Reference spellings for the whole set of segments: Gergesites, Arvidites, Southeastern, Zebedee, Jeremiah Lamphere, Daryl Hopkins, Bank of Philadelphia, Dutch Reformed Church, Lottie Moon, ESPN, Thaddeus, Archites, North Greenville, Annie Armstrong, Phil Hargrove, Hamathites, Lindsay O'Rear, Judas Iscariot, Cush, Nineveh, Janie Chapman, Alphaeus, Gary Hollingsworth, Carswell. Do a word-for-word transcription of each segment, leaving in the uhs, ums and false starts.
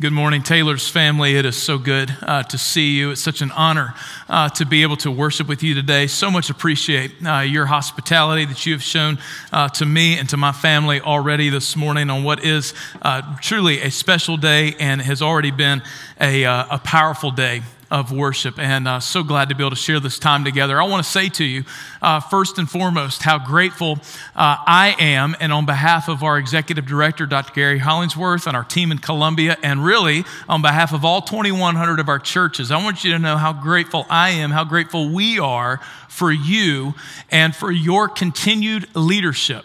Good morning, Taylor's family. It is so good uh, to see you. It's such an honor uh, to be able to worship with you today. So much appreciate uh, your hospitality that you have shown uh, to me and to my family already this morning on what is uh, truly a special day and has already been a, uh, a powerful day of worship, and uh, so glad to be able to share this time together. I want to say to you, uh, first and foremost, how grateful uh, I am, and on behalf of our executive director, Doctor Gary Hollingsworth, and our team in Columbia, and really on behalf of all twenty-one hundred of our churches, I want you to know how grateful I am, how grateful we are for you and for your continued leadership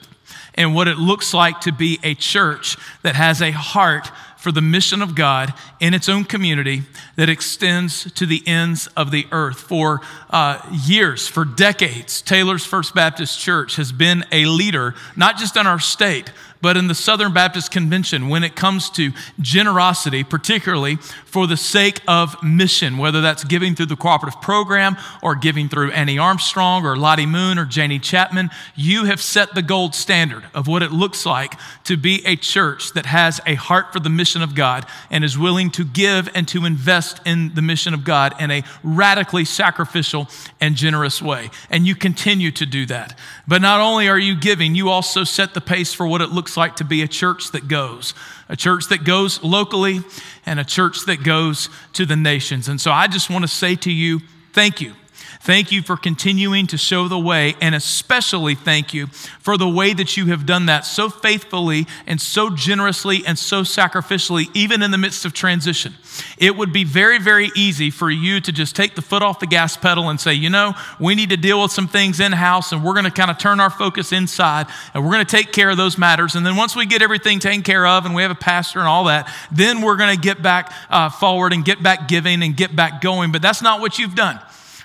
and what it looks like to be a church that has a heart for the mission of God in its own community that extends to the ends of the earth. For uh, years, for decades, Taylor's First Baptist Church has been a leader, not just in our state, but in the Southern Baptist Convention when it comes to generosity, particularly for the sake of mission, whether that's giving through the cooperative program or giving through Annie Armstrong or Lottie Moon or Janie Chapman. You have set the gold standard of what it looks like to be a church that has a heart for the mission of God and is willing to give and to invest in the mission of God in a radically sacrificial and generous way. And you continue to do that. But not only are you giving, you also set the pace for what it looks like to be a church that goes, a church that goes locally and a church that goes to the nations. And so I just want to say to you, thank you. Thank you for continuing to show the way, and especially thank you for the way that you have done that so faithfully and so generously and so sacrificially, even in the midst of transition. It would be very, very easy for you to just take the foot off the gas pedal and say, you know, we need to deal with some things in-house, and we're going to kind of turn our focus inside, and we're going to take care of those matters. And then once we get everything taken care of and we have a pastor and all that, then we're going to get back uh, forward and get back giving and get back going. But that's not what you've done.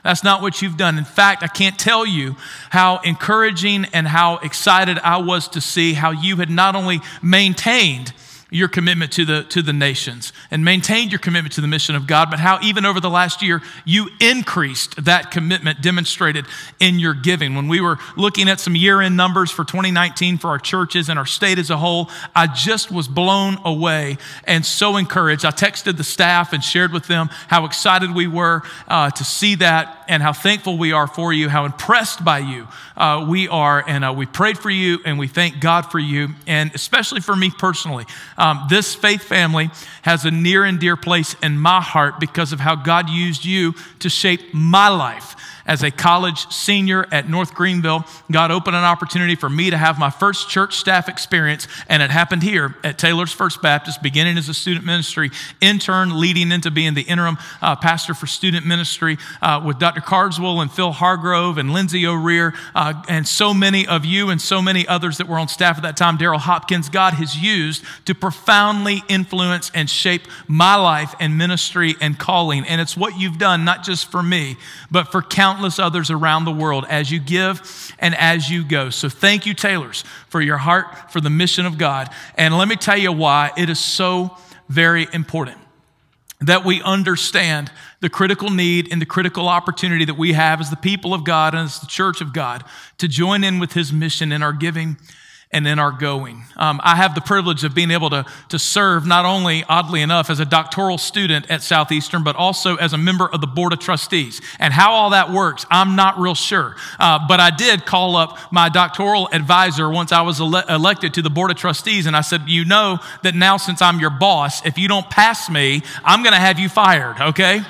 That's not what you've done. In fact, I can't tell you how encouraging and how excited I was to see how you had not only maintained your commitment to the, to the nations and maintained your commitment to the mission of God, but how even over the last year, you increased that commitment demonstrated in your giving. When we were looking at some year-end numbers for twenty nineteen for our churches and our state as a whole, I just was blown away and so encouraged. I texted the staff and shared with them how excited we were uh, to see that and how thankful we are for you, how impressed by you uh, we are. And uh, we prayed for you and we thank God for you, and especially for me personally. Um, this faith family has a near and dear place in my heart because of how God used you to shape my life. As a college senior at North Greenville, God opened an opportunity for me to have my first church staff experience, and it happened here at Taylor's First Baptist, beginning as a student ministry intern, leading into being the interim uh, pastor for student ministry uh, with Doctor Carswell and Phil Hargrove and Lindsay O'Rear uh, and so many of you and so many others that were on staff at that time. Daryl Hopkins, God has used to profoundly influence and shape my life and ministry and calling, and it's what you've done, not just for me, but for countless others around the world as you give and as you go. So thank you, Taylors, for your heart for the mission of God. And let me tell you why it is so very important that we understand the critical need and the critical opportunity that we have as the people of God and as the church of God to join in with His mission in our giving and in our going. Um, I have the privilege of being able to, to serve not only, oddly enough, as a doctoral student at Southeastern, but also as a member of the Board of Trustees. And how all that works, I'm not real sure. Uh, but I did call up my doctoral advisor once I was ele- elected to the Board of Trustees, and I said, you know that now since I'm your boss, if you don't pass me, I'm going to have you fired, okay?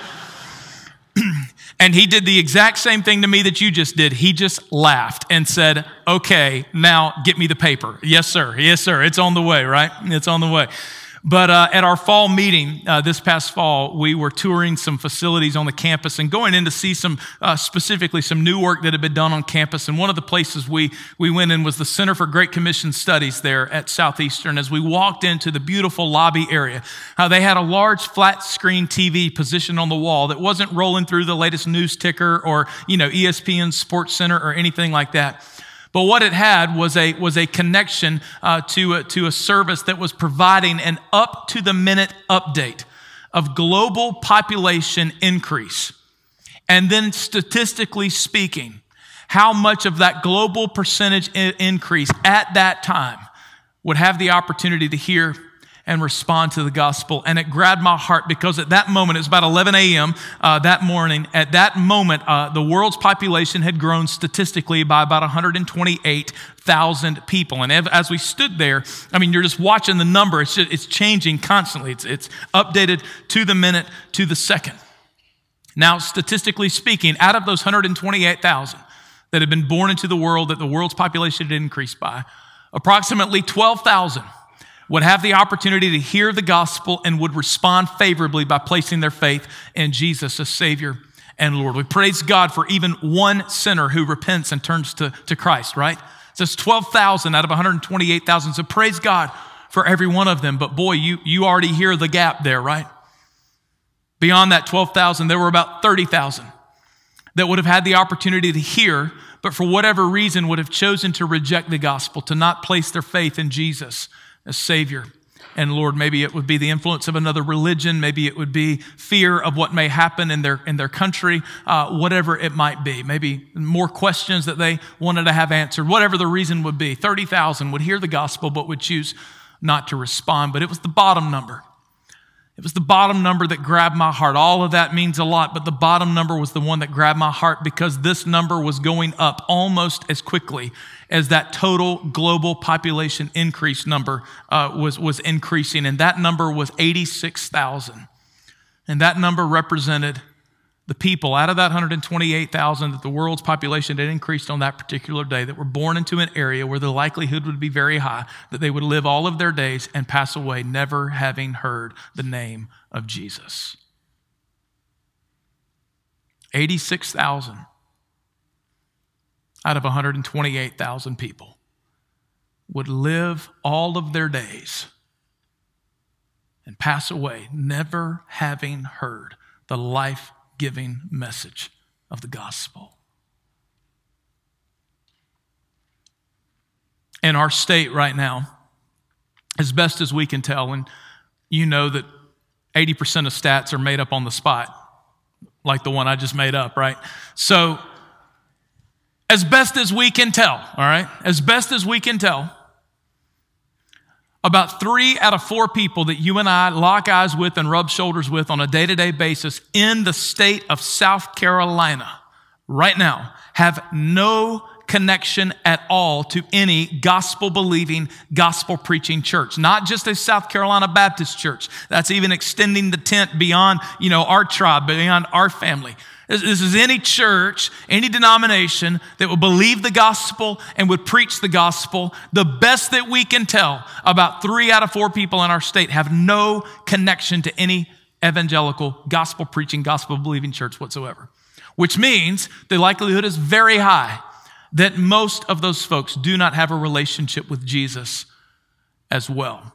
And he did the exact same thing to me that you just did. He just laughed and said, okay, now get me the paper. Yes, sir. Yes, sir. It's on the way, right? It's on the way. But uh, at our fall meeting uh, this past fall, we were touring some facilities on the campus and going in to see some, uh, specifically some new work that had been done on campus. And one of the places we, we went in was the Center for Great Commission Studies there at Southeastern. As we walked into the beautiful lobby area, uh, they had a large flat screen T V positioned on the wall that wasn't rolling through the latest news ticker or, you know, E S P N Sports Center or anything like that. But what it had was a was a connection uh, to, a, to a service that was providing an up-to-the-minute update of global population increase. And then statistically speaking, how much of that global percentage increase at that time would have the opportunity to hear and respond to the gospel. And it grabbed my heart because at that moment, it was about eleven a.m. Uh, that morning. At that moment, uh, the world's population had grown statistically by about one hundred twenty-eight thousand people. And as we stood there, I mean, you're just watching the number. It's just, it's changing constantly. It's, it's updated to the minute, to the second. Now, statistically speaking, out of those one hundred twenty-eight thousand that had been born into the world, that the world's population had increased by, approximately twelve thousand would have the opportunity to hear the gospel and would respond favorably by placing their faith in Jesus as Savior and Lord. We praise God for even one sinner who repents and turns to, to Christ, right? So it's twelve thousand out of one hundred twenty-eight thousand. So praise God for every one of them. But boy, you, you already hear the gap there, right? Beyond that twelve thousand, there were about thirty thousand that would have had the opportunity to hear, but for whatever reason would have chosen to reject the gospel, to not place their faith in Jesus as Savior and Lord. Maybe it would be the influence of another religion. Maybe it would be fear of what may happen in their in their country, uh, whatever it might be. Maybe more questions that they wanted to have answered, whatever the reason would be. thirty thousand would hear the gospel, but would choose not to respond. But it was the bottom number. It was the bottom number that grabbed my heart. All of that means a lot, but the bottom number was the one that grabbed my heart because this number was going up almost as quickly as that total global population increase number uh, was, was increasing. And that number was eighty-six thousand. And that number represented the people out of that one hundred twenty-eight thousand that the world's population had increased on that particular day that were born into an area where the likelihood would be very high that they would live all of their days and pass away never having heard the name of Jesus. eighty-six thousand out of one hundred twenty-eight thousand people would live all of their days and pass away never having heard the life giving message of the gospel. In our state right now, as best as we can tell, and you know that eighty percent of stats are made up on the spot, like the one I just made up, right? So, as best as we can tell, all right? As best as we can tell, about three out of four people that you and I lock eyes with and rub shoulders with on a day-to-day basis in the state of South Carolina right now have no connection at all to any gospel-believing, gospel-preaching church. Not just a South Carolina Baptist church. That's even extending the tent beyond, you know, our tribe, beyond our family. This is any church, any denomination that would believe the gospel and would preach the gospel. The best that we can tell, about three out of four people in our state have no connection to any evangelical, gospel-preaching, gospel-believing church whatsoever, which means the likelihood is very high that most of those folks do not have a relationship with Jesus as well.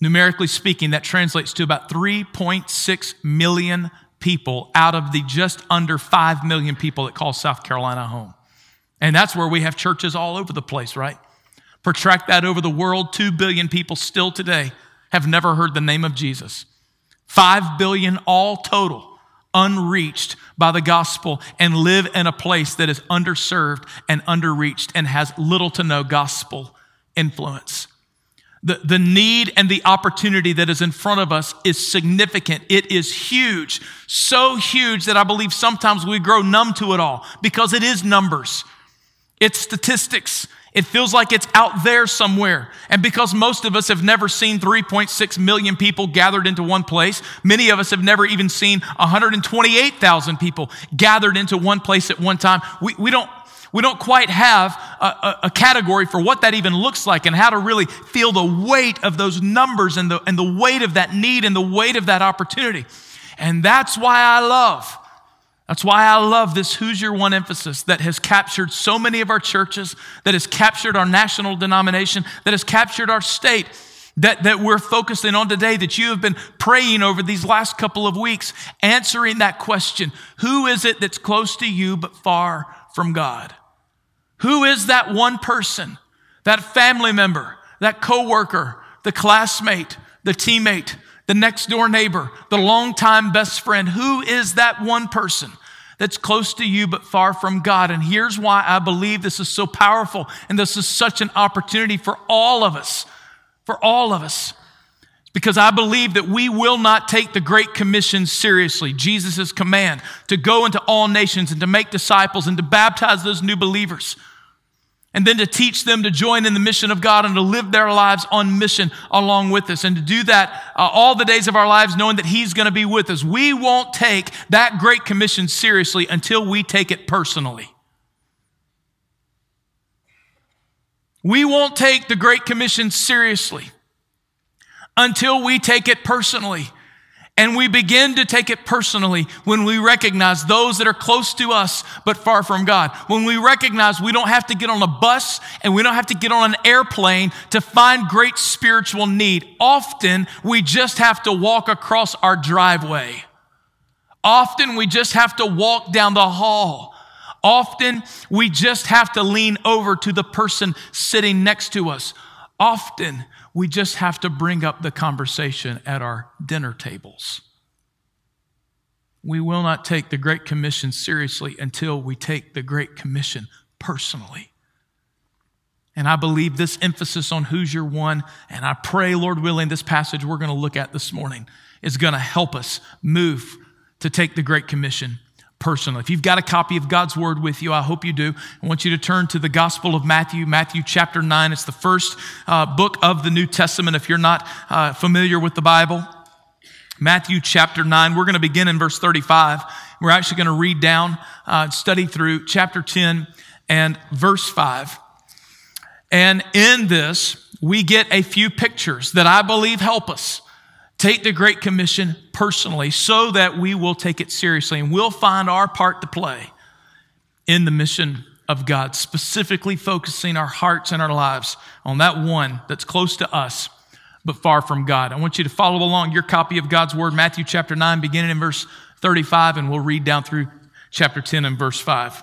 Numerically speaking, that translates to about three point six million people out of the just under five million people that call South Carolina home. And that's where we have churches all over the place, right? Protract that over the world, two billion people still today have never heard the name of Jesus. five billion all total, unreached by the gospel, and live in a place that is underserved and underreached and has little to no gospel influence. The, the need and the opportunity that is in front of us is significant. It is huge, so huge that I believe sometimes we grow numb to it all because it is numbers. It's statistics. It feels like it's out there somewhere. And because most of us have never seen three point six million people gathered into one place, many of us have never even seen one hundred twenty-eight thousand people gathered into one place at one time. We, we don't We don't quite have a, a, a category for what that even looks like and how to really feel the weight of those numbers and the, and the weight of that need and the weight of that opportunity. And that's why I love, that's why I love this Who's Your One emphasis that has captured so many of our churches, that has captured our national denomination, that has captured our state, that, that we're focusing on today, that you have been praying over these last couple of weeks, answering that question. Who is it that's close to you but far from God? Who is that one person, that family member, that coworker, the classmate, the teammate, the next door neighbor, the longtime best friend? Who is that one person that's close to you but far from God? And here's why I believe this is so powerful and this is such an opportunity for all of us, for all of us. because I believe that we will not take the Great Commission seriously, Jesus' command to go into all nations and to make disciples and to baptize those new believers, and then to teach them to join in the mission of God and to live their lives on mission along with us, and to do that uh, all the days of our lives knowing that he's going to be with us. We won't take that Great Commission seriously until we take it personally. We won't take the Great Commission seriously until we take it personally. And we begin to take it personally when we recognize those that are close to us but far from God. When we recognize we don't have to get on a bus and we don't have to get on an airplane to find great spiritual need. Often we just have to walk across our driveway. Often we just have to walk down the hall. Often we just have to lean over to the person sitting next to us. Often we just have to bring up the conversation at our dinner tables. We will not take the Great Commission seriously until we take the Great Commission personally. And I believe this emphasis on who's your one, and I pray, Lord willing, this passage we're going to look at this morning is going to help us move to take the Great Commission personally. If you've got a copy of God's Word with you, I hope you do. I want you to turn to the Gospel of Matthew, Matthew chapter nine. It's the first uh, book of the New Testament if you're not uh, familiar with the Bible. Matthew chapter nine, we're going to begin in verse thirty-five. We're actually going to read down, uh, study through chapter ten and verse five. And in this, we get a few pictures that I believe help us take the Great Commission personally so that we will take it seriously and we'll find our part to play in the mission of God, specifically focusing our hearts and our lives on that one that's close to us but far from God. I want you to follow along your copy of God's Word, Matthew chapter nine, beginning in verse thirty-five, and we'll read down through chapter ten and verse five.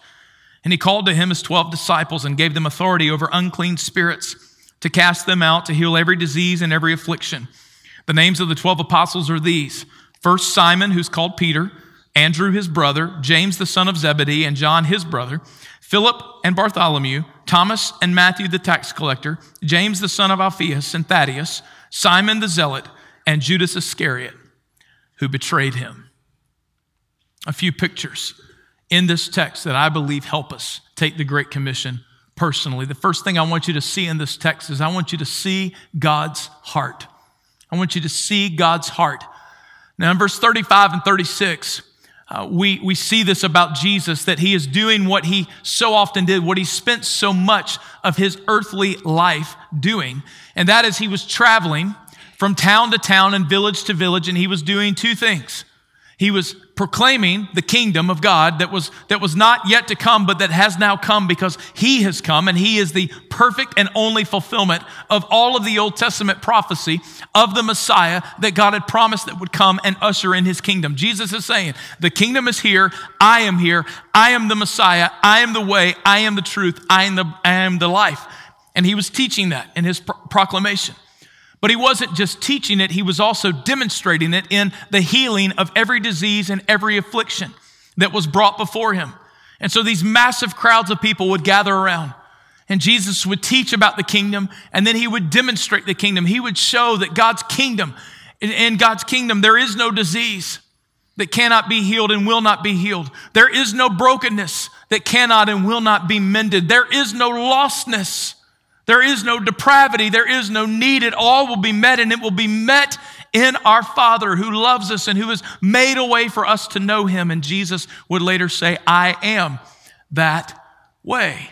And he called to him his twelve disciples and gave them authority over unclean spirits to cast them out, to heal every disease and every affliction. The names of the twelve apostles are these: first Simon, who's called Peter, Andrew his brother, James the son of Zebedee, and John his brother, Philip and Bartholomew, Thomas and Matthew the tax collector, James the son of Alphaeus and Thaddeus, Simon the zealot, and Judas Iscariot, who betrayed him." A few pictures in this text that I believe help us take the Great Commission personally. The first thing I want you to see in this text is I want you to see God's heart. I want you to see God's heart. Now in verse thirty-five and thirty-six, uh, we, we see this about Jesus, that he is doing what he so often did, what he spent so much of his earthly life doing. And that is, he was traveling from town to town and village to village, and he was doing two things. He was proclaiming the kingdom of God that was, that was not yet to come, but that has now come because he has come, and he is the perfect and only fulfillment of all of the Old Testament prophecy of the Messiah that God had promised that would come and usher in his kingdom. Jesus is saying, the kingdom is here, I am here, I am the Messiah, I am the way, I am the truth, I am the, I am the life. And he was teaching that in his pro- proclamation. But he wasn't just teaching it, he was also demonstrating it in the healing of every disease and every affliction that was brought before him. And so these massive crowds of people would gather around, and Jesus would teach about the kingdom, and then he would demonstrate the kingdom. He would show that God's kingdom, in God's kingdom, there is no disease that cannot be healed and will not be healed. There is no brokenness that cannot and will not be mended. There is no lostness. There is no depravity. There is no need. It all will be met, and it will be met in our Father who loves us and who has made a way for us to know him. And Jesus would later say, "I am that way."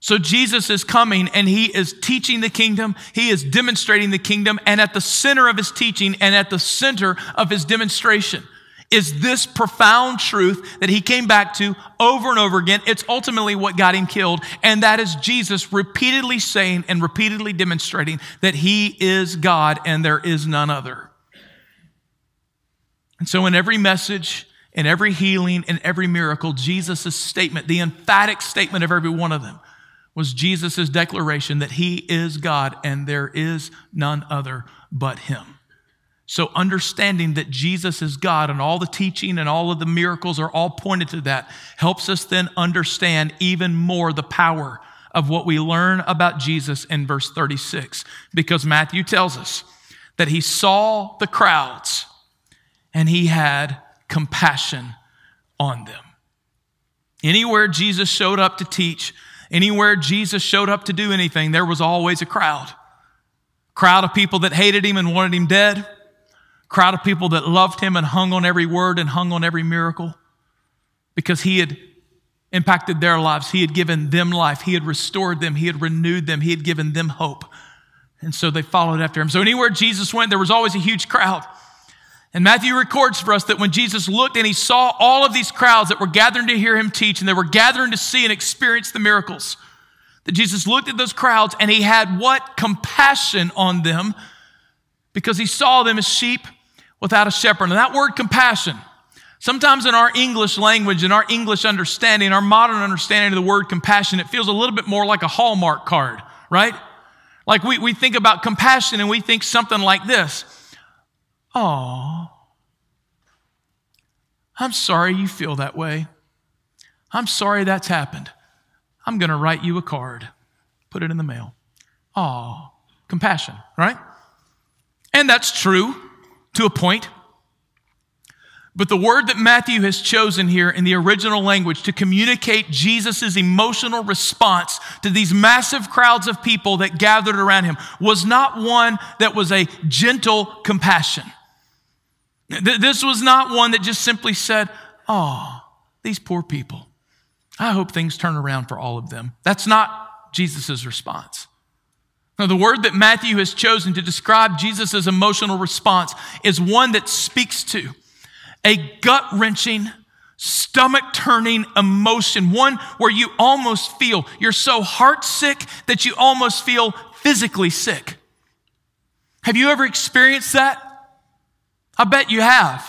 So Jesus is coming, and he is teaching the kingdom. He is demonstrating the kingdom. And at the center of his teaching and at the center of his demonstration is this profound truth that he came back to over and over again. It's ultimately what got him killed, and that is Jesus repeatedly saying and repeatedly demonstrating that he is God and there is none other. And so in every message, in every healing, in every miracle, Jesus' statement, the emphatic statement of every one of them, was Jesus' declaration that he is God and there is none other but him. So understanding that Jesus is God and all the teaching and all of the miracles are all pointed to that helps us then understand even more the power of what we learn about Jesus in verse thirty-six, because Matthew tells us that he saw the crowds and he had compassion on them. Anywhere Jesus showed up to teach, anywhere Jesus showed up to do anything, there was always a crowd. Crowd of people that hated him and wanted him dead. Crowd of people that loved him and hung on every word and hung on every miracle, because he had impacted their lives. He had given them life. He had restored them. He had renewed them. He had given them hope. And so they followed after him. So anywhere Jesus went, there was always a huge crowd. And Matthew records for us that when Jesus looked and he saw all of these crowds that were gathering to hear him teach and they were gathering to see and experience the miracles, that Jesus looked at those crowds and he had what? Compassion on them, because he saw them as sheep without a shepherd. And that word compassion, sometimes in our English language, in our English understanding, our modern understanding of the word compassion, it feels a little bit more like a Hallmark card, right? Like we, we think about compassion and we think something like this. Oh, I'm sorry you feel that way. I'm sorry that's happened. I'm going to write you a card. Put it in the mail. Oh, compassion, right? And that's true to a point. But the word that Matthew has chosen here in the original language to communicate Jesus' emotional response to these massive crowds of people that gathered around him was not one that was a gentle compassion. This was not one that just simply said, oh, these poor people. I hope things turn around for all of them. That's not Jesus' response. Now, the word that Matthew has chosen to describe Jesus' emotional response is one that speaks to a gut-wrenching, stomach-turning emotion, one where you almost feel, you're so heartsick that you almost feel physically sick. Have you ever experienced that? I bet you have.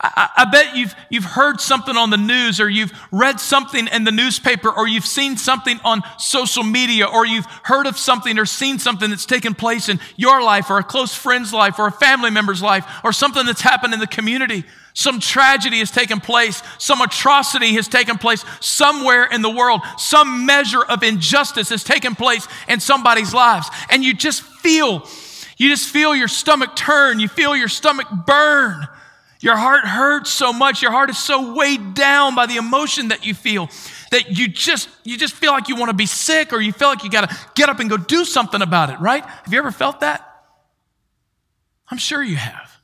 I, I bet you've, you've heard something on the news, or you've read something in the newspaper, or you've seen something on social media, or you've heard of something or seen something that's taken place in your life or a close friend's life or a family member's life or something that's happened in the community. Some tragedy has taken place. Some atrocity has taken place somewhere in the world. Some measure of injustice has taken place in somebody's lives. And you just feel, you just feel your stomach turn. You feel your stomach burn. Your heart hurts so much. Your heart is so weighed down by the emotion that you feel that you just you just feel like you want to be sick, or you feel like you got to get up and go do something about it, right? Have you ever felt that? I'm sure you have.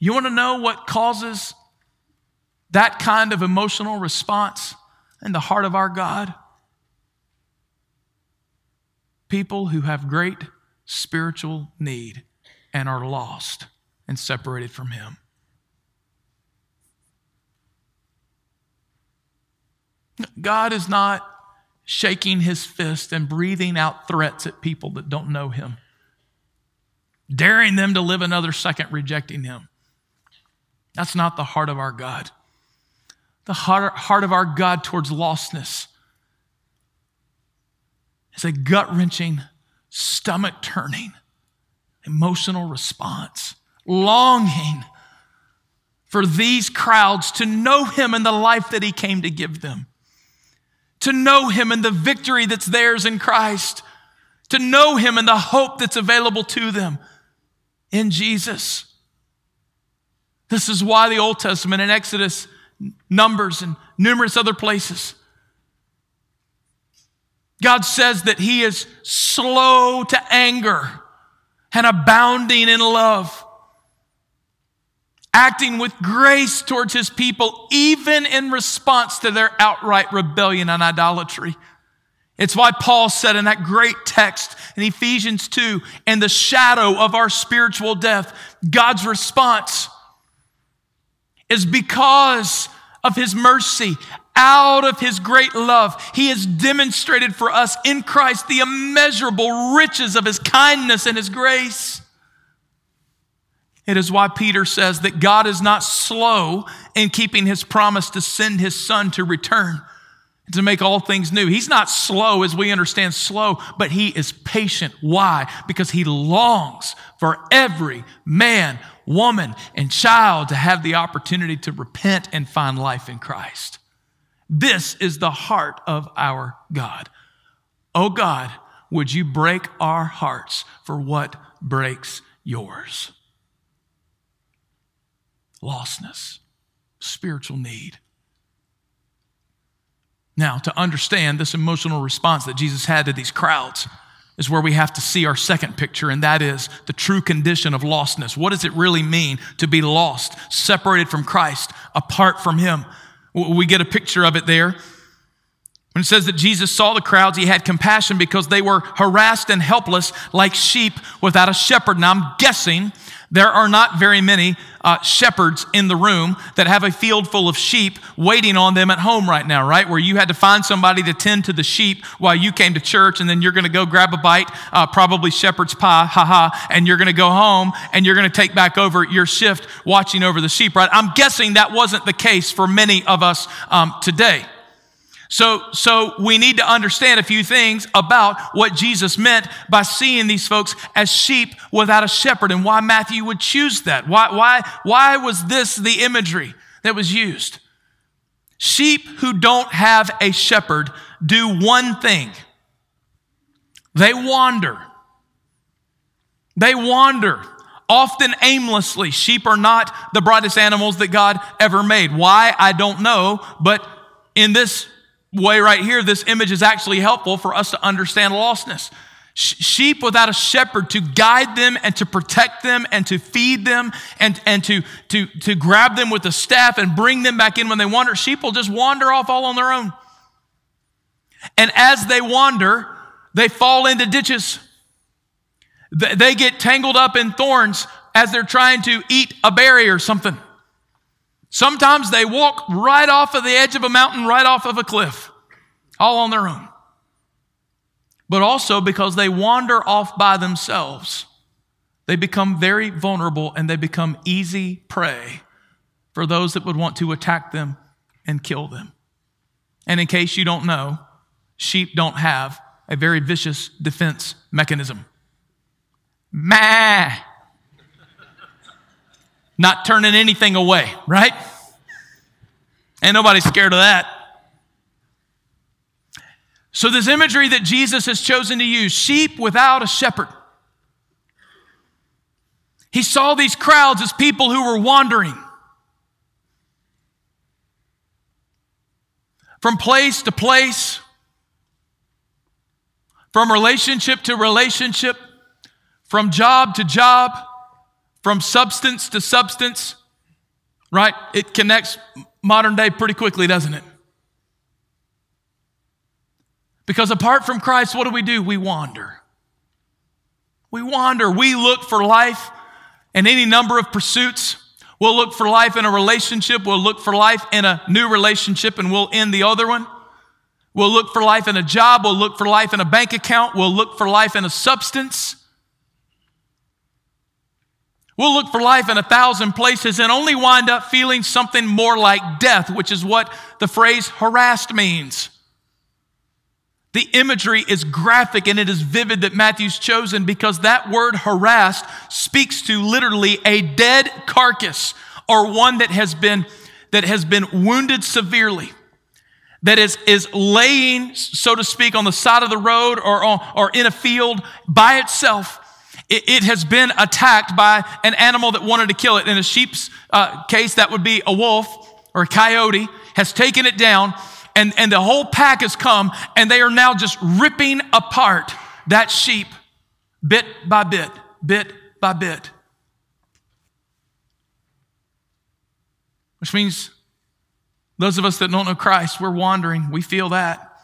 You want to know what causes that kind of emotional response in the heart of our God? People who have great spiritual need and are lost and separated from him. God is not shaking his fist and breathing out threats at people that don't know him, daring them to live another second rejecting him. That's not the heart of our God. The heart of our God towards lostness is a gut-wrenching, stomach-turning, emotional response, longing for these crowds to know him and the life that he came to give them, to know him and the victory that's theirs in Christ, to know him and the hope that's available to them in Jesus. This is why the Old Testament in Exodus, Numbers, and numerous other places, God says that he is slow to anger and abounding in love, acting with grace towards his people, even in response to their outright rebellion and idolatry. It's why Paul said in that great text in Ephesians two, in the shadow of our spiritual death, God's response is because of his mercy, out of his great love, he has demonstrated for us in Christ the immeasurable riches of his kindness and his grace. It is why Peter says that God is not slow in keeping his promise to send his son to return, to make all things new. He's not slow as we understand slow, but he is patient. Why? Because he longs for every man, woman, and child to have the opportunity to repent and find life in Christ. This is the heart of our God. Oh God, would you break our hearts for what breaks yours? Lostness, spiritual need. Now, to understand this emotional response that Jesus had to these crowds is where we have to see our second picture, and that is the true condition of lostness. What does it really mean to be lost, separated from Christ, apart from him? We get a picture of it there. When it says that Jesus saw the crowds, he had compassion because they were harassed and helpless like sheep without a shepherd. Now, I'm guessing there are not very many uh, shepherds in the room that have a field full of sheep waiting on them at home right now, right? Where you had to find somebody to tend to the sheep while you came to church, and then you're going to go grab a bite, uh, probably shepherd's pie, haha, and you're going to go home and you're going to take back over your shift watching over the sheep, right? I'm guessing that wasn't the case for many of us um, today. So, so we need to understand a few things about what Jesus meant by seeing these folks as sheep without a shepherd, and why Matthew would choose that. Why, why, why was this the imagery that was used? Sheep who don't have a shepherd do one thing. They wander. They wander. Often aimlessly. Sheep are not the brightest animals that God ever made. Why? I don't know, but in this way right here, this image is actually helpful for us to understand lostness. Sheep without a shepherd to guide them and to protect them and to feed them and, and to, to, to grab them with the staff and bring them back in when they wander. Sheep will just wander off all on their own. And as they wander, they fall into ditches. They get tangled up in thorns as they're trying to eat a berry or something. Sometimes they walk right off of the edge of a mountain, right off of a cliff, all on their own. But also because they wander off by themselves, they become very vulnerable and they become easy prey for those that would want to attack them and kill them. And in case you don't know, sheep don't have a very vicious defense mechanism. Meh. Not turning anything away, right? Ain't nobody scared of that. So this imagery that Jesus has chosen to use, sheep without a shepherd. He saw these crowds as people who were wandering from place to place, from relationship to relationship, from job to job, from substance to substance, right? It connects modern day pretty quickly, doesn't it? Because apart from Christ, what do we do? We wander. We wander. We look for life in any number of pursuits. We'll look for life in a relationship. We'll look for life in a new relationship, and we'll end the other one. We'll look for life in a job. We'll look for life in a bank account. We'll look for life in a substance. We'll look for life in a thousand places and only wind up feeling something more like death, which is what the phrase harassed means. The imagery is graphic and it is vivid that Matthew's chosen because that word harassed speaks to literally a dead carcass, or one that has been, that has been wounded severely, that is, is laying, so to speak, on the side of the road or, on, or in a field by itself. It has been attacked by an animal that wanted to kill it. In a sheep's uh, case, that would be a wolf or a coyote, has taken it down, and, and the whole pack has come, and they are now just ripping apart that sheep bit by bit, bit by bit. Which means those of us that don't know Christ, we're wandering. We feel that.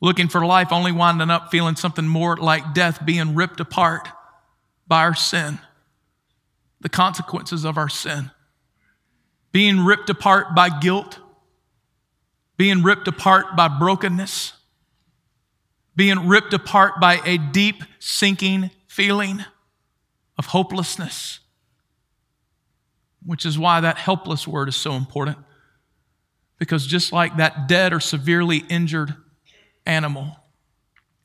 Looking for life, only winding up feeling something more like death, being ripped apart by our sin, the consequences of our sin, being ripped apart by guilt, being ripped apart by brokenness, being ripped apart by a deep sinking feeling of hopelessness which is why that helpless word is so important. Because just like that dead or severely injured animal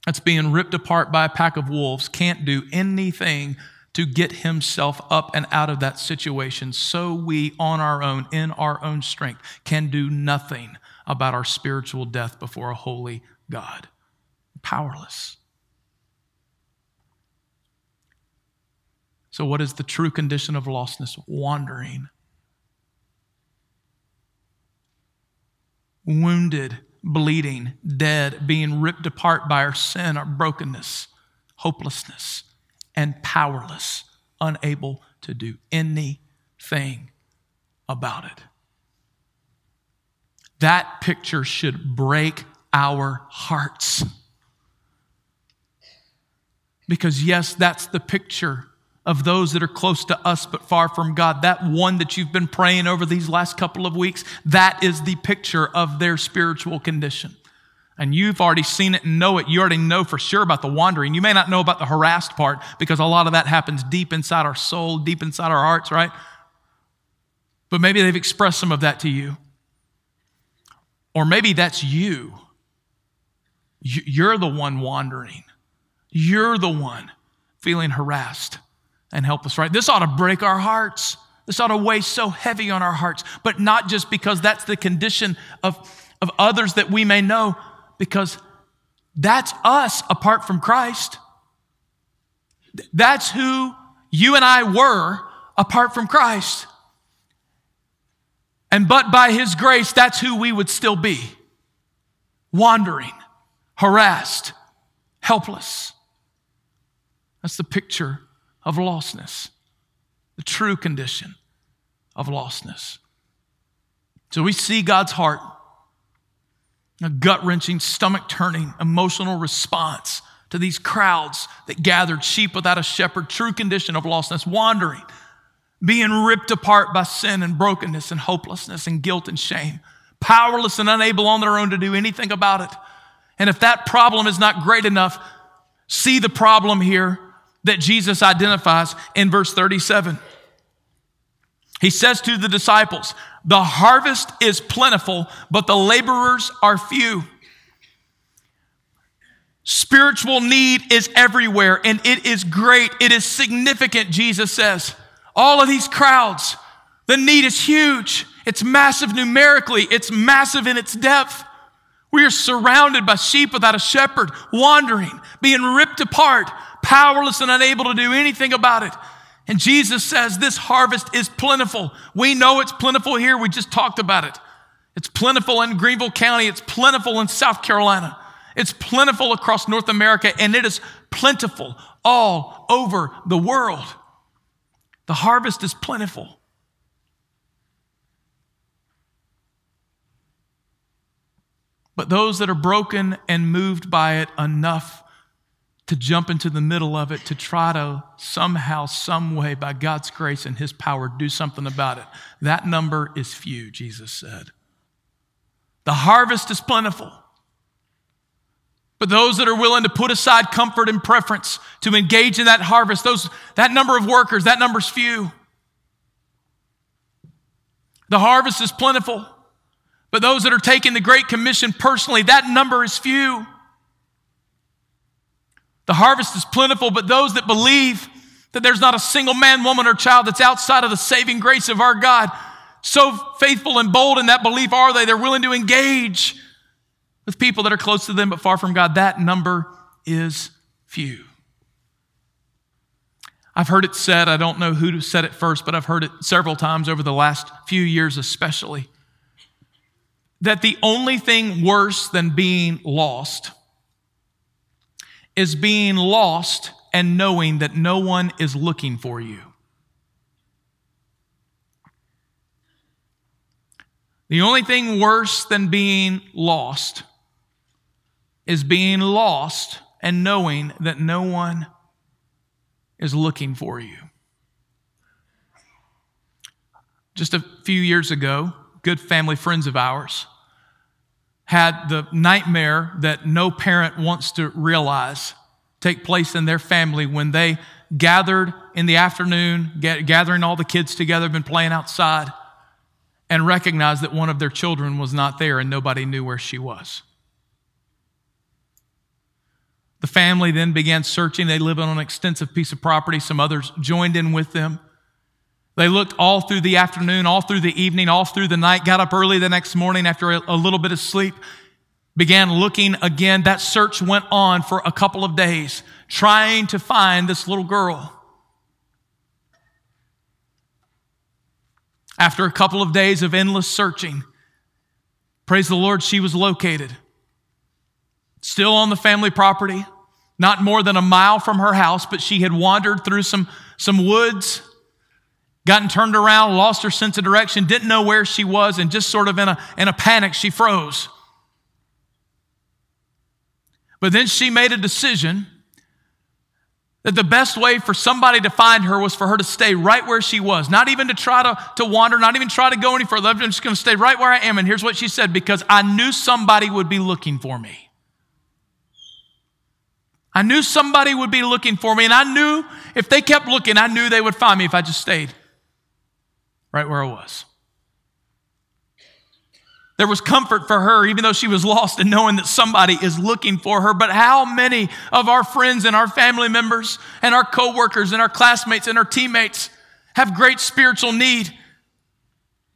that's being ripped apart by a pack of wolves can't do anything to get himself up and out of that situation, so we on our own, in our own strength, can do nothing about our spiritual death before a holy God. Powerless. So what is the true condition of lostness? Wandering. Wounded, bleeding, dead, being ripped apart by our sin, our brokenness, hopelessness, and powerless, unable to do anything about it. That picture should break our hearts. Because yes, that's the picture of those that are close to us but far from God. That one that you've been praying over these last couple of weeks, that is the picture of their spiritual condition. And you've already seen it and know it. You already know for sure about the wandering. You may not know about the harassed part because a lot of that happens deep inside our soul, deep inside our hearts, right? But maybe they've expressed some of that to you. Or maybe that's you. You're the one wandering. You're the one feeling harassed and helpless, right? This ought to break our hearts. This ought to weigh so heavy on our hearts, but not just because that's the condition of, of others that we may know, because that's us apart from Christ. That's who you and I were apart from Christ. And but by His grace, that's who we would still be. Wandering, harassed, helpless. That's the picture of lostness, the true condition of lostness. So we see God's heart, a gut-wrenching, stomach-turning, emotional response to these crowds that gathered, sheep without a shepherd, true condition of lostness, wandering, being ripped apart by sin and brokenness and hopelessness and guilt and shame, powerless and unable on their own to do anything about it. And if that problem is not great enough, see the problem here that Jesus identifies in verse thirty-seven. He says to the disciples, "The harvest is plentiful, but the laborers are few." Spiritual need is everywhere, and it is great. It is significant, Jesus says. All of these crowds, the need is huge. It's massive numerically. It's massive in its depth. We are surrounded by sheep without a shepherd, wandering, being ripped apart, powerless and unable to do anything about it. And Jesus says this harvest is plentiful. We know it's plentiful here. We just talked about it. It's plentiful in Greenville County. It's plentiful in South Carolina. It's plentiful across North America, and it is plentiful all over the world. The harvest is plentiful. But those that are broken and moved by it enough to jump into the middle of it, to try to somehow, some way, by God's grace and His power, do something about it, that number is few, Jesus said. The harvest is plentiful. But those that are willing to put aside comfort and preference to engage in that harvest, those that number of workers, that number's few. The harvest is plentiful. But those that are taking the Great Commission personally, that number is few. The harvest is plentiful, but those that believe that there's not a single man, woman, or child that's outside of the saving grace of our God, so faithful and bold in that belief are they, they're willing to engage with people that are close to them but far from God. That number is few. I've heard it said, I don't know who said it first, but I've heard it several times over the last few years especially, that the only thing worse than being lost is being lost and knowing that no one is looking for you. The only thing worse than being lost is being lost and knowing that no one is looking for you. Just a few years ago, good family friends of ours had the nightmare that no parent wants to realize take place in their family when they gathered in the afternoon, gathering all the kids together, been playing outside, and recognized that one of their children was not there and nobody knew where she was. The family then began searching. They lived on an extensive piece of property. Some others joined in with them. They looked all through the afternoon, all through the evening, all through the night, got up early the next morning after a little bit of sleep, began looking again. That search went on for a couple of days, trying to find this little girl. After a couple of days of endless searching, praise the Lord, she was located. Still on the family property, not more than a mile from her house, but she had wandered through some, some woods, gotten turned around, lost her sense of direction, didn't know where she was, and just sort of in a, in a panic, she froze. But then she made a decision that the best way for somebody to find her was for her to stay right where she was, not even to try to, to wander, not even try to go any further. I'm just going to stay right where I am. And here's what she said: because I knew somebody would be looking for me. I knew somebody would be looking for me, and I knew if they kept looking, I knew they would find me if I just stayed right where I was. There was comfort for her, even though she was lost, in knowing that somebody is looking for her. But how many of our friends and our family members and our coworkers and our classmates and our teammates have great spiritual need?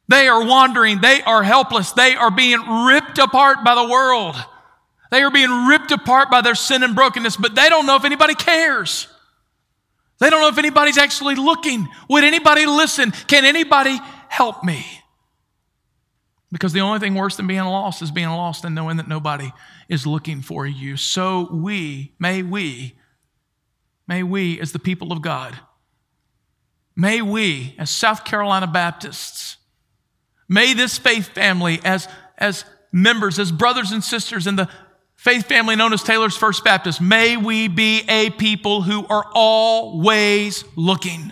They are wandering. They are helpless. They are being ripped apart by the world. They are being ripped apart by their sin and brokenness, but they don't know if anybody cares. They don't know if anybody's actually looking. Would anybody listen? Can anybody help me? Because the only thing worse than being lost is being lost and knowing that nobody is looking for you. So we, may we, may we as the people of God, may we as South Carolina Baptists, may this faith family as, as members, as brothers and sisters in the faith family known as Taylor's First Baptist, may we be a people who are always looking.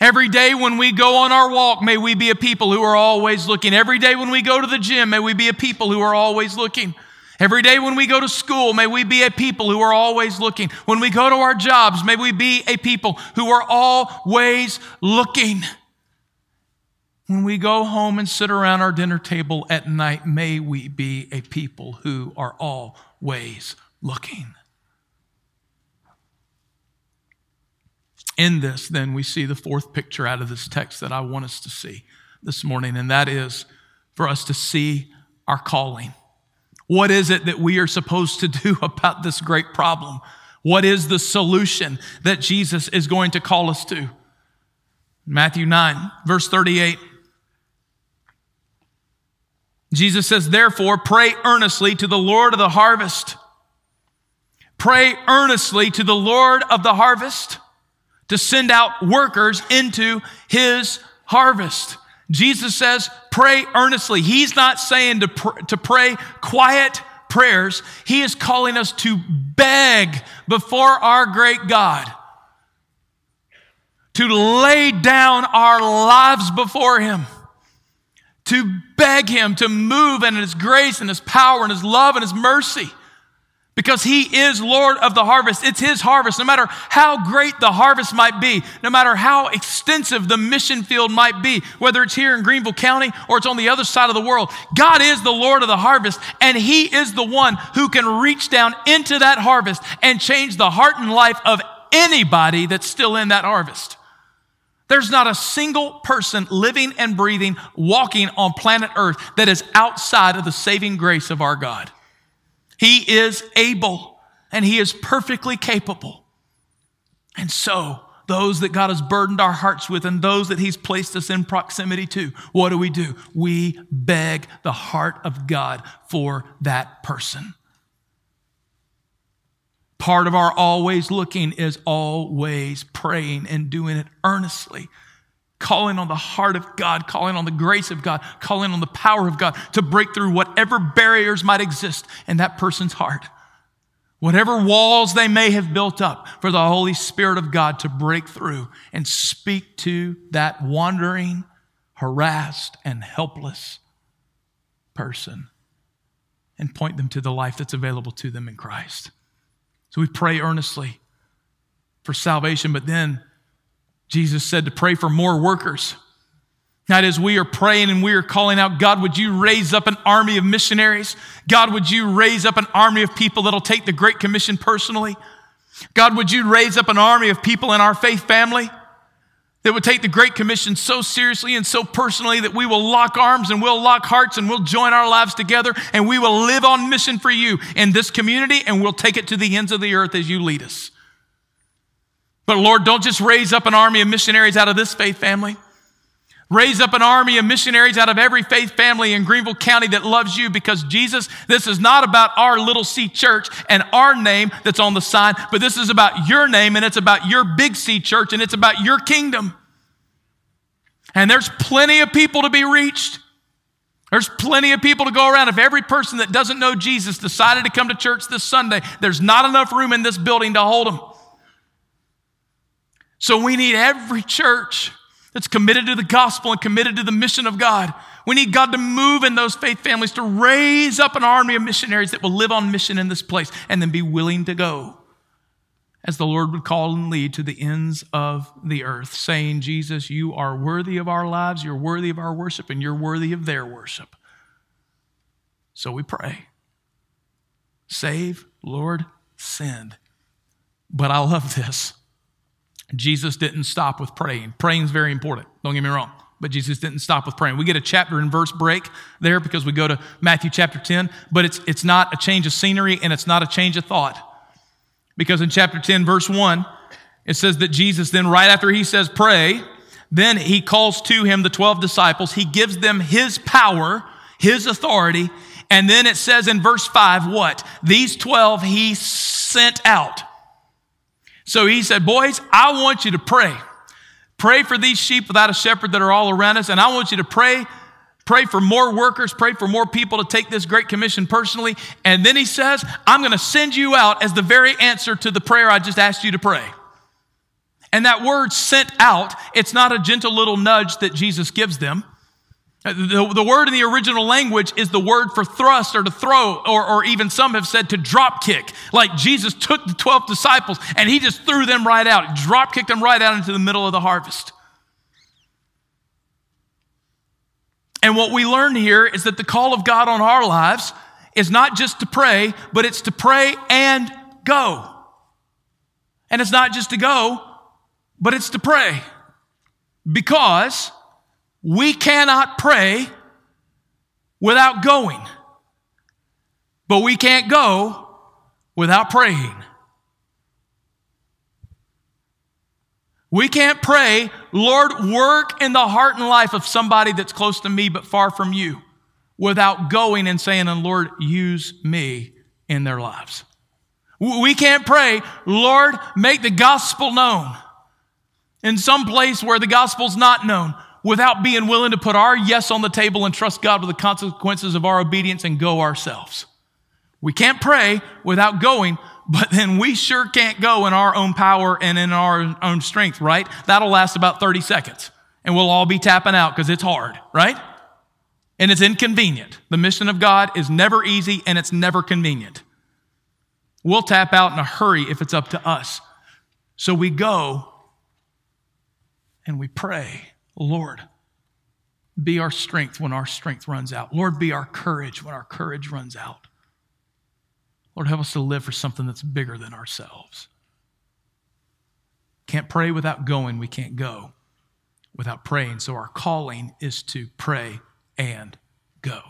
Every day when we go on our walk, may we be a people who are always looking. Every day when we go to the gym, may we be a people who are always looking. Every day when we go to school, may we be a people who are always looking. When we go to our jobs, may we be a people who are always looking. When we go home and sit around our dinner table at night, may we be a people who are always looking. In this, then, we see the fourth picture out of this text that I want us to see this morning, and that is for us to see our calling. What is it that we are supposed to do about this great problem? What is the solution that Jesus is going to call us to? Matthew nine, verse thirty-eight. Jesus says, therefore, pray earnestly to the Lord of the harvest. Pray earnestly to the Lord of the harvest to send out workers into his harvest. Jesus says, pray earnestly. He's not saying to, pr- to pray quiet prayers. He is calling us to beg before our great God, to lay down our lives before him, to beg him to move in his grace and his power and his love and his mercy, because he is Lord of the harvest. It's his harvest. No matter how great the harvest might be, no matter how extensive the mission field might be, whether it's here in Greenville County or it's on the other side of the world, God is the Lord of the harvest, and he is the one who can reach down into that harvest and change the heart and life of anybody that's still in that harvest. There's not a single person living and breathing, walking on planet Earth that is outside of the saving grace of our God. He is able, and he is perfectly capable. And so, those that God has burdened our hearts with and those that he's placed us in proximity to, what do we do? We beg the heart of God for that person. Part of our always looking is always praying and doing it earnestly, calling on the heart of God, calling on the grace of God, calling on the power of God to break through whatever barriers might exist in that person's heart, whatever walls they may have built up, for the Holy Spirit of God to break through and speak to that wandering, harassed, and helpless person and point them to the life that's available to them in Christ. So we pray earnestly for salvation, but then Jesus said to pray for more workers. That is, we are praying and we are calling out, God, would you raise up an army of missionaries? God, would you raise up an army of people that'll take the Great Commission personally? God, would you raise up an army of people in our faith family that would take the Great Commission so seriously and so personally that we will lock arms and we'll lock hearts and we'll join our lives together and we will live on mission for you in this community and we'll take it to the ends of the earth as you lead us. But Lord, don't just raise up an army of missionaries out of this faith family. Raise up an army of missionaries out of every faith family in Greenville County that loves you, because Jesus, this is not about our little C church and our name that's on the sign, but this is about your name and it's about your big C church and it's about your kingdom. And there's plenty of people to be reached. There's plenty of people to go around. If every person that doesn't know Jesus decided to come to church this Sunday, there's not enough room in this building to hold them. So we need every church that's committed to the gospel and committed to the mission of God. We need God to move in those faith families to raise up an army of missionaries that will live on mission in this place and then be willing to go as the Lord would call and lead to the ends of the earth, saying, Jesus, you are worthy of our lives, you're worthy of our worship, and you're worthy of their worship. So we pray, save, Lord, send. But I love this. Jesus didn't stop with praying. Praying is very important, don't get me wrong, but Jesus didn't stop with praying. We get a chapter and verse break there because we go to Matthew chapter ten, but it's, it's not a change of scenery and it's not a change of thought, because in chapter ten, verse one, it says that Jesus then, right after he says pray, then he calls to him the twelve disciples. He gives them his power, his authority, and then it says in verse five, what? These twelve he sent out. So he said, boys, I want you to pray. Pray for these sheep without a shepherd that are all around us. And I want you to pray, pray for more workers, pray for more people to take this Great Commission personally. And then he says, I'm going to send you out as the very answer to the prayer I just asked you to pray. And that word sent out, it's not a gentle little nudge that Jesus gives them. The, the word in the original language is the word for thrust or to throw, or, or even some have said to drop kick. Like Jesus took the twelve disciples and he just threw them right out, drop kicked them right out into the middle of the harvest. And what we learn here is that the call of God on our lives is not just to pray, but it's to pray and go. And it's not just to go, but it's to pray, because we cannot pray without going, but we can't go without praying. We can't pray, Lord, work in the heart and life of somebody that's close to me but far from you, without going and saying, and Lord, use me in their lives. We can't pray, Lord, make the gospel known in some place where the gospel's not known, without being willing to put our yes on the table and trust God with the consequences of our obedience and go ourselves. We can't pray without going, but then we sure can't go in our own power and in our own strength, right? That'll last about thirty seconds and we'll all be tapping out because it's hard, right? And it's inconvenient. The mission of God is never easy and it's never convenient. We'll tap out in a hurry if it's up to us. So we go and we pray. Lord, be our strength when our strength runs out. Lord, be our courage when our courage runs out. Lord, help us to live for something that's bigger than ourselves. Can't pray without going. We can't go without praying. So our calling is to pray and go.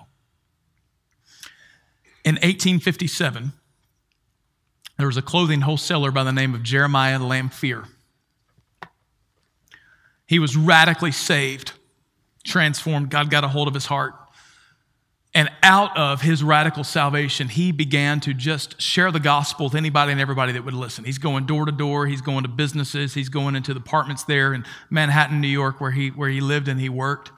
In eighteen fifty-seven, there was a clothing wholesaler by the name of Jeremiah Lamphere. He was radically saved, transformed. God got a hold of his heart. And out of his radical salvation, he began to just share the gospel with anybody and everybody that would listen. He's going door to door. He's going to businesses. He's going into the apartments there in Manhattan, New York, where he, where he lived and he worked.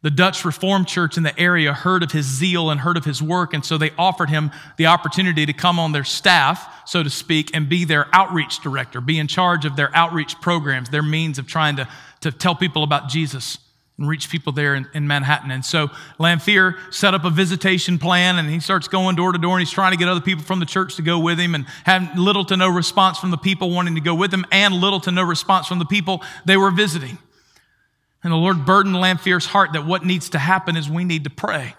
The Dutch Reformed Church in the area heard of his zeal and heard of his work, and so they offered him the opportunity to come on their staff, so to speak, and be their outreach director, be in charge of their outreach programs, their means of trying to, to tell people about Jesus and reach people there in, in Manhattan. And so Lamphere set up a visitation plan, and he starts going door to door, and he's trying to get other people from the church to go with him, and had little to no response from the people wanting to go with him, and little to no response from the people they were visiting. And the Lord burdened Lamphere's heart that what needs to happen is we need to pray.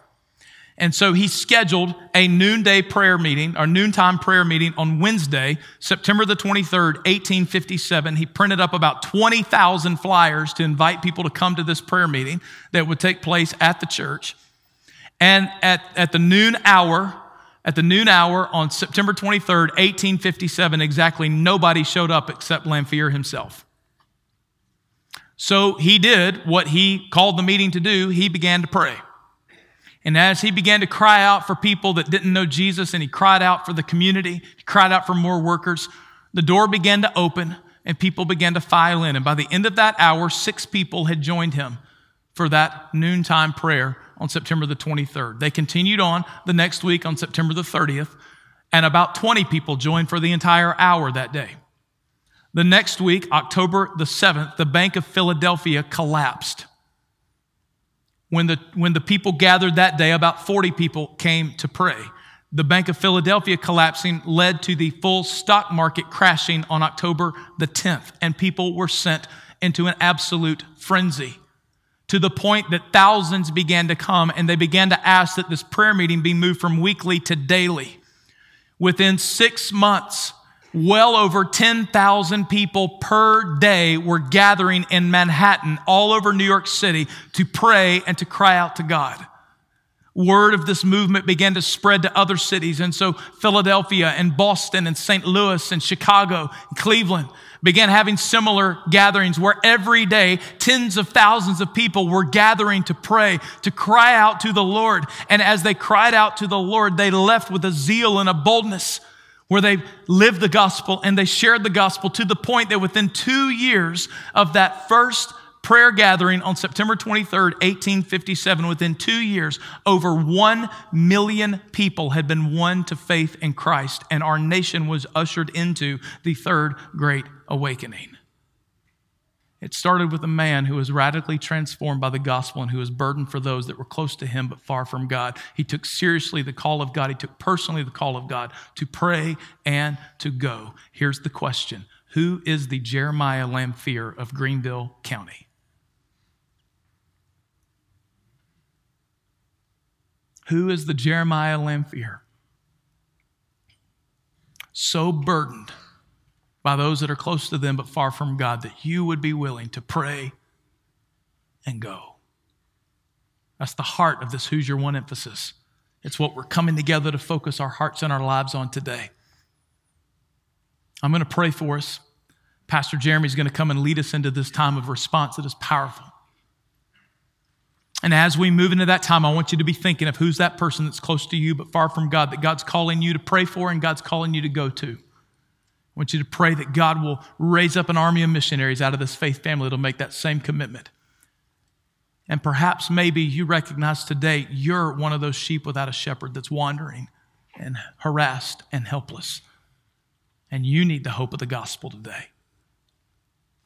And so he scheduled a noonday prayer meeting, or noontime prayer meeting on Wednesday, September the twenty-third, eighteen fifty-seven. He printed up about twenty thousand flyers to invite people to come to this prayer meeting that would take place at the church. And at, at the noon hour, at the noon hour on September twenty-third, eighteen fifty-seven, exactly nobody showed up except Lamphere himself. So he did what he called the meeting to do. He began to pray. And as he began to cry out for people that didn't know Jesus, and he cried out for the community, he cried out for more workers, the door began to open and people began to file in. And by the end of that hour, six people had joined him for that noontime prayer on September the twenty-third. They continued on the next week on September the thirtieth, and about twenty people joined for the entire hour that day. The next week, October the seventh, the Bank of Philadelphia collapsed. When the, when the people gathered that day, about forty people came to pray. The Bank of Philadelphia collapsing led to the full stock market crashing on October the tenth, and people were sent into an absolute frenzy, to the point that thousands began to come, and they began to ask that this prayer meeting be moved from weekly to daily. Within six months, well over ten thousand people per day were gathering in Manhattan, all over New York City, to pray and to cry out to God. Word of this movement began to spread to other cities, and so Philadelphia and Boston and Saint Louis and Chicago and Cleveland began having similar gatherings where every day tens of thousands of people were gathering to pray, to cry out to the Lord. And as they cried out to the Lord, they left with a zeal and a boldness where they lived the gospel and they shared the gospel, to the point that within two years of that first prayer gathering on September twenty-third, eighteen fifty-seven, within two years, over one million people had been won to faith in Christ, and our nation was ushered into the third great awakening. It started with a man who was radically transformed by the gospel and who was burdened for those that were close to him but far from God. He took seriously the call of God. He took personally the call of God to pray and to go. Here's the question. Who is the Jeremiah Lamphere of Greenville County? Who is the Jeremiah Lamphere? So burdened by those that are close to them but far from God, that you would be willing to pray and go. That's the heart of this Hoosier One emphasis. It's what we're coming together to focus our hearts and our lives on today. I'm going to pray for us. Pastor Jeremy's going to come and lead us into this time of response that is powerful. And as we move into that time, I want you to be thinking of who's that person that's close to you but far from God, that God's calling you to pray for and God's calling you to go to. I want you to pray that God will raise up an army of missionaries out of this faith family that'll make that same commitment. And perhaps maybe you recognize today you're one of those sheep without a shepherd that's wandering and harassed and helpless. And you need the hope of the gospel today.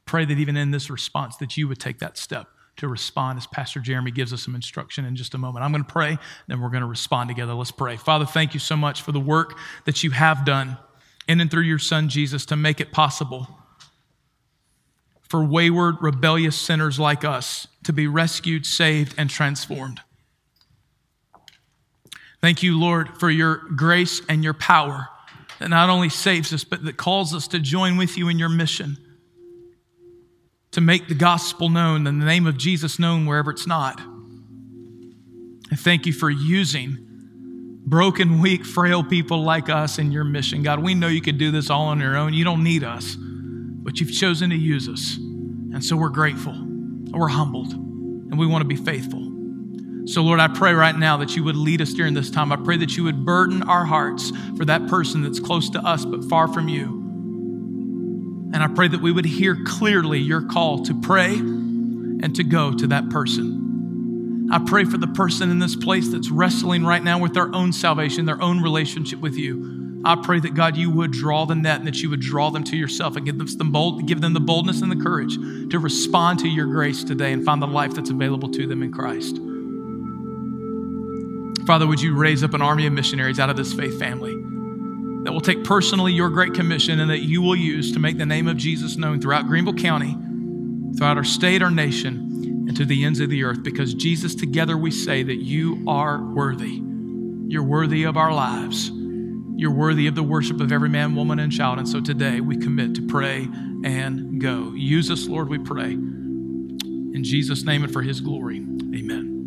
Pray that even in this response that you would take that step to respond as Pastor Jeremy gives us some instruction in just a moment. I'm going to pray, then we're going to respond together. Let's pray. Father, thank you so much for the work that you have done in and through your Son, Jesus, to make it possible for wayward, rebellious sinners like us to be rescued, saved, and transformed. Thank you, Lord, for your grace and your power that not only saves us, but that calls us to join with you in your mission to make the gospel known and the name of Jesus known wherever it's not. And thank you for using broken, weak, frail people like us in your mission. God, we know you could do this all on your own. You don't need us, but you've chosen to use us. And so we're grateful, we're humbled, and we want to be faithful. So Lord, I pray right now that you would lead us during this time. I pray that you would burden our hearts for that person that's close to us but far from you. And I pray that we would hear clearly your call to pray and to go to that person. I pray for the person in this place that's wrestling right now with their own salvation, their own relationship with you. I pray that, God, you would draw them that and that you would draw them to yourself and give them, some bold, give them the boldness and the courage to respond to your grace today and find the life that's available to them in Christ. Father, would you raise up an army of missionaries out of this faith family that will take personally your great commission and that you will use to make the name of Jesus known throughout Greenville County, throughout our state, our nation, and to the ends of the earth. Because, Jesus, together we say that you are worthy. You're worthy of our lives. You're worthy of the worship of every man, woman, and child. And so today we commit to pray and go. Use us, Lord, we pray. In Jesus' name and for his glory, amen.